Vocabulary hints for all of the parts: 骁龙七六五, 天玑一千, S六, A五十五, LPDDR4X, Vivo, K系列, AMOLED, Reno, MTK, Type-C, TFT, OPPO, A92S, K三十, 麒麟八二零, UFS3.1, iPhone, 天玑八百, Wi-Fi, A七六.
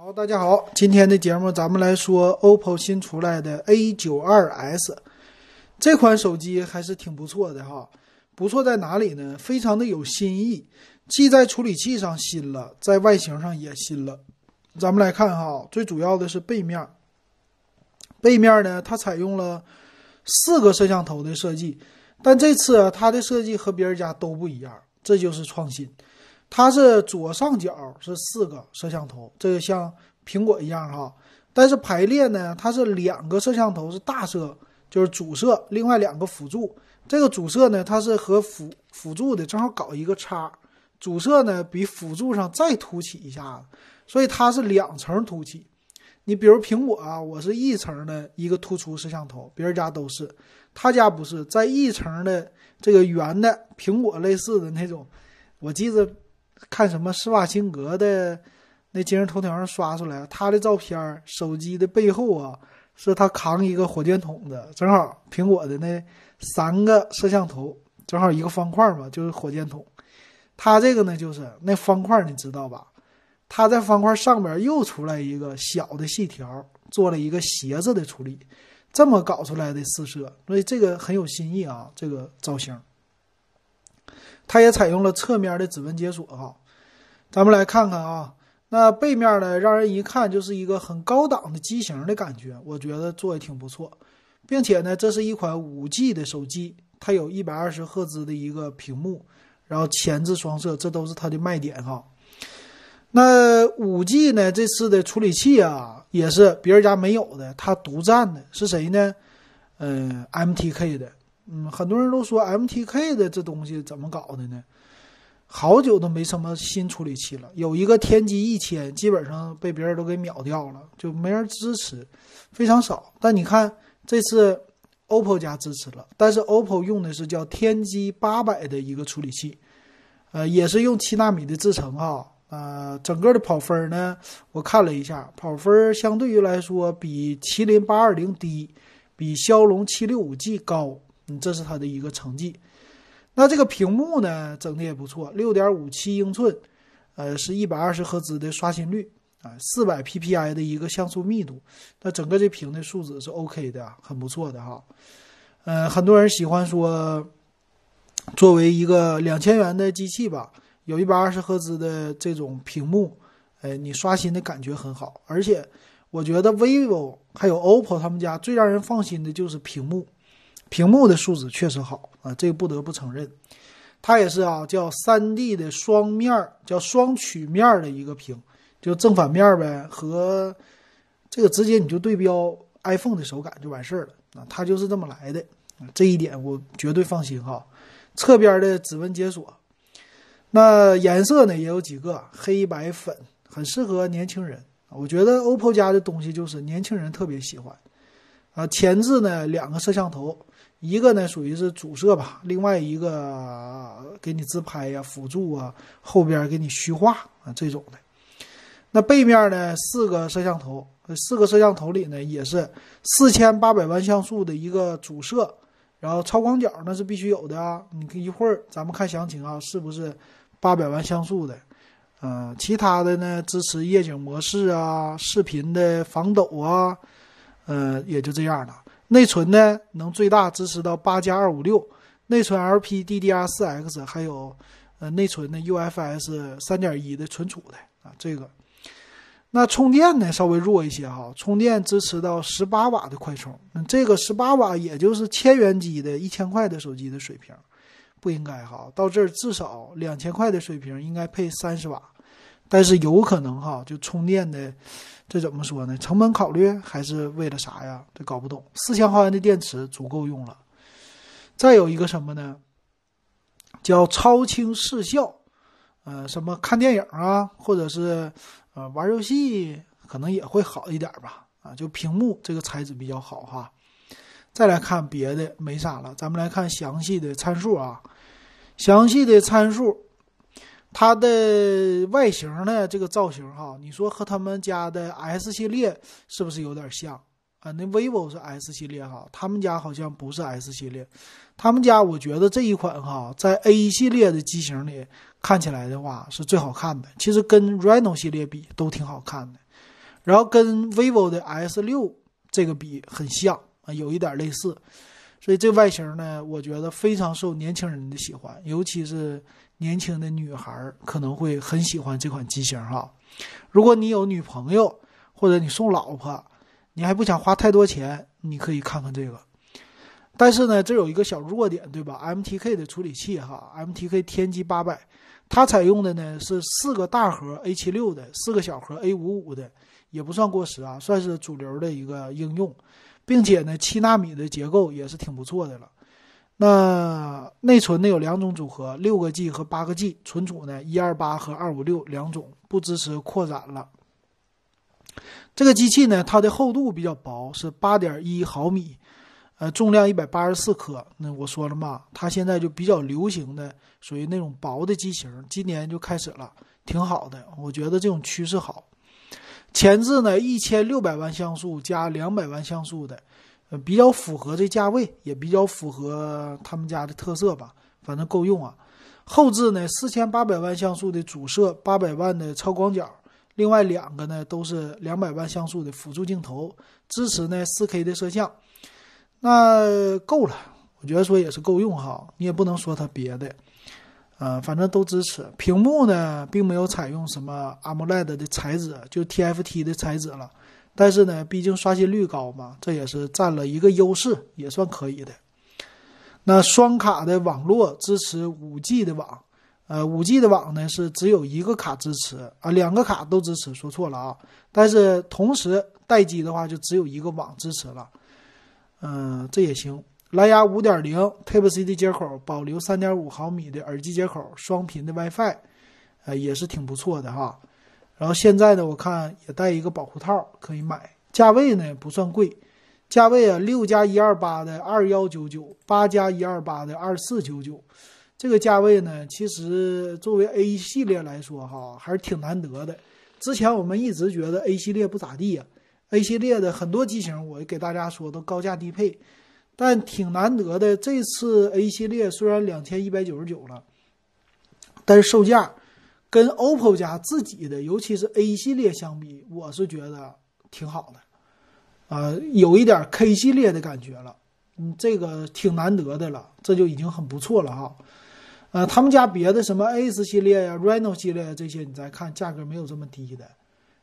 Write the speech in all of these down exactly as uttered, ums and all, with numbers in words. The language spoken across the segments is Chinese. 好，大家好，今天的节目咱们来说 O P P O 新出来的 A 九十二 S 这款手机还是挺不错的哈。不错在哪里呢？非常的有新意，既在处理器上新了，在外形上也新了。咱们来看哈，最主要的是背面，背面呢它采用了四个摄像头的设计，但这次啊它的设计和别人家都不一样，这就是创新。它是左上角是四个摄像头，这个像苹果一样哈，但是排列呢，它是两个摄像头是大摄，就是主摄，另外两个辅助。这个主摄呢，它是和辅辅助的正好搞一个叉，主摄呢比辅助上再凸起一下，所以它是两层凸起。你比如苹果啊，我是一层的一个突出摄像头，别人家都是，他家不是，在一层的这个圆的苹果类似的那种，我记得。看什么施瓦辛格的那今日头条上刷出来他的照片，手机的背后啊是他扛一个火箭筒的，正好苹果的那三个摄像头正好一个方块嘛，就是火箭筒。他这个呢就是那方块你知道吧，他在方块上面又出来一个小的细条，做了一个斜字的处理，这么搞出来的四摄，所以这个很有新意啊，这个造型。它也采用了侧面的指纹解锁哈，咱们来看看啊。那背面呢，让人一看就是一个很高档的机型的感觉，我觉得做也挺不错，并且呢，这是一款 五 G 的手机，它有一百二十赫兹的一个屏幕，然后前置双摄，这都是它的卖点哈。那 五 G 呢，这次的处理器啊，也是别人家没有的，它独占的是谁呢？呃 ，M T K 的。嗯，很多人都说 M T K 的这东西怎么搞的呢？好久都没什么新处理器了，有一个天玑一千，基本上被别人都给秒掉了，就没人支持，非常少。但你看这次 O P P O 家支持了，但是 O P P O 用的是叫天玑八百的一个处理器，呃，也是用七纳米的制程哈，呃，整个的跑分呢，我看了一下，跑分相对于来说比麒麟八二零低，比骁龙七六五 G 高。嗯，这是它的一个成绩。那这个屏幕呢，整的也不错， 六点五七英寸，呃，是一百二十赫兹的刷新率啊、呃、四百 P P I 的一个像素密度。那整个这屏的数值是 OK 的，很不错的哈。呃，很多人喜欢说，作为一个两千元的机器吧，有一百二十赫兹的这种屏幕，呃，你刷新的感觉很好。而且我觉得 Vivo 还有 O P P O 他们家最让人放心的就是屏幕。屏幕的数值确实好啊，这个不得不承认。它也是啊，叫 三 D 的双面，叫双曲面的一个屏，就正反面呗，和这个直接你就对标 iPhone 的手感就完事儿了啊，它就是这么来的啊，这一点我绝对放心哈。侧边的指纹解锁，那颜色呢也有几个，黑白粉，很适合年轻人。我觉得 O P P O 家的东西就是年轻人特别喜欢啊。前置呢两个摄像头。一个呢属于是主摄吧，另外一个给你自拍呀、啊、辅助啊，后边给你虚化啊这种的。那背面呢四个摄像头，四个摄像头里呢也是四千八百万像素的一个主摄，然后超广角那是必须有的啊。你一会儿咱们看详情啊，是不是八百万像素的？呃，其他的呢支持夜景模式啊、视频的防抖啊，呃，也就这样了。内存呢能最大支持到 八加二五六， 内存 L P D D R 四 X， 还有呃内存的 U F S 三点一 的存储的啊这个。那充电呢稍微弱一些哈，充电支持到十八瓦的快充，嗯，这个十八瓦也就是千元机的一千块的手机的水平，不应该哈，到这儿至少两千块的水平应该配三十瓦，但是有可能哈，就充电的这怎么说呢？成本考虑还是为了啥呀？这搞不懂。四千毫安的电池足够用了。再有一个什么呢？叫超清视效，呃，什么看电影啊，或者是呃玩游戏，可能也会好一点吧。啊，就屏幕这个材质比较好哈。再来看别的，没啥了。咱们来看详细的参数啊，详细的参数。它的外形呢，这个造型哈，你说和他们家的 S 系列是不是有点像啊？那 vivo 是 S 系列哈，他们家好像不是 S 系列，他们家我觉得这一款哈，在 A 系列的机型里看起来的话是最好看的，其实跟 Reno 系列比都挺好看的，然后跟 vivo 的 S 六 这个比很像啊，有一点类似，所以这外形呢，我觉得非常受年轻人的喜欢，尤其是年轻的女孩可能会很喜欢这款机型哈。如果你有女朋友或者你送老婆，你还不想花太多钱，你可以看看这个。但是呢，这有一个小弱点，对吧 ？M T K 的处理器哈 ，M T K 天玑八百，它采用的呢是四个大核 A 七六 的，四个小核 A 五十五 的，也不算过时啊，算是主流的一个应用，并且呢，七纳米的结构也是挺不错的了。那内存呢有两种组合，六个 G 和八个 G， 存储呢一二八和二五六两种，不支持扩展了。这个机器呢，它的厚度比较薄，是八点一毫米。呃，重量一百八十四克，那我说了嘛，它现在就比较流行的，属于那种薄的机型，今年就开始了，挺好的，我觉得这种趋势好。前置呢，一千六百万像素加两百万像素的，呃，比较符合这价位，也比较符合他们家的特色吧，反正够用啊。后置呢，四千八百万像素的主摄，八百万的超广角。另外两个呢，都是两百万像素的辅助镜头，支持呢四 K 的摄像。那够了，我觉得说也是够用哈，你也不能说它别的，呃，反正都支持。屏幕呢，并没有采用什么 AMOLED 的材质，就 T F T 的材质了。但是呢，毕竟刷新率高嘛，这也是占了一个优势，也算可以的。那双卡的网络支持 五 G 的网，呃 ，五 G 的网呢是只有一个卡支持啊，两个卡都支持，说错了啊。但是同时待机的话，就只有一个网支持了。嗯，这也行。蓝牙 五点零 Type-C 的接口，保留 三点五 毫米的耳机接口，双频的 Wi-Fi， 呃，也是挺不错的哈。然后现在呢，我看也带一个保护套，可以买。价位呢不算贵，价位啊六加一二八的二幺九九，八加一二八的二四九九，这个价位呢，其实作为 A 系列来说哈，还是挺难得的。之前我们一直觉得 A 系列不咋地呀、啊。A 系列的很多机型我给大家说都高价低配，但挺难得的，这次 A 系列虽然两千一百九十九了，但是售价跟 O P P O 家自己的尤其是 A 系列相比，我是觉得挺好的啊、呃，有一点 K 系列的感觉了，嗯，这个挺难得的了，这就已经很不错了哈。呃，他们家别的什么 S 系列呀、啊、Reno 系列、啊、这些你再看价格没有这么低的，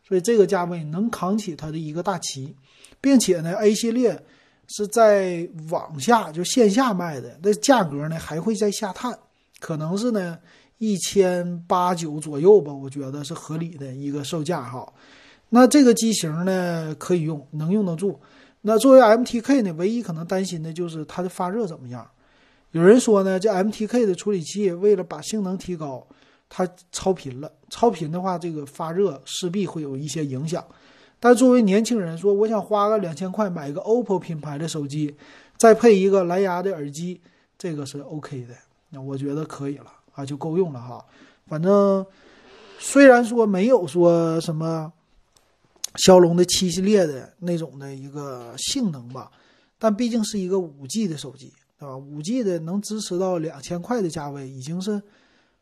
所以这个价位能扛起它的一个大旗，并且呢 A 系列是在网下就线下卖的，那价格呢还会再下探，可能是呢一千八九左右吧，我觉得是合理的一个售价哈。那这个机型呢可以用，能用得住。那作为 M T K 呢，唯一可能担心的就是它的发热怎么样。有人说呢，这 M T K 的处理器为了把性能提高，它超频了，超频的话这个发热势必会有一些影响。但作为年轻人说，我想花个两千块买一个 O P P O 品牌的手机，再配一个蓝牙的耳机，这个是 OK 的，那我觉得可以了啊，就够用了哈。反正虽然说没有说什么骁龙的七系列的那种的一个性能吧，但毕竟是一个 五 G 的手机，对吧？ 五 G 的能支持到两千块的价位已经是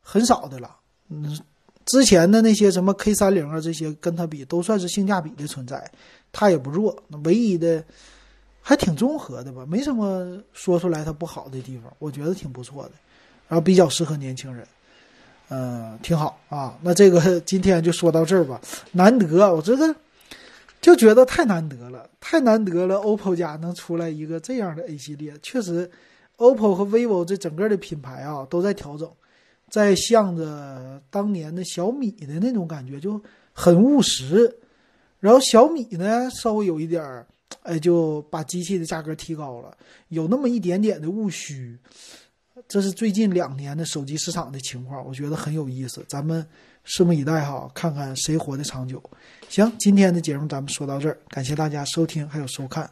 很少的了，嗯，之前的那些什么 K 三十啊，这些跟它比都算是性价比的存在，它也不弱，唯一的还挺综合的吧，没什么说出来它不好的地方，我觉得挺不错的，然后比较适合年轻人，呃，挺好啊。那这个今天就说到这儿吧，难得，我这个就觉得太难得了，太难得了 O P P O 家能出来一个这样的 A 系列，确实 O P P O 和 vivo 这整个的品牌啊都在调整。在向着当年的小米的那种感觉就很务实，然后小米呢稍微有一点，哎，就把机器的价格提高了，有那么一点点的务虚，这是最近两年的手机市场的情况，我觉得很有意思，咱们拭目以待哈，看看谁活得长久。行，今天的节目咱们说到这儿，感谢大家收听还有收看。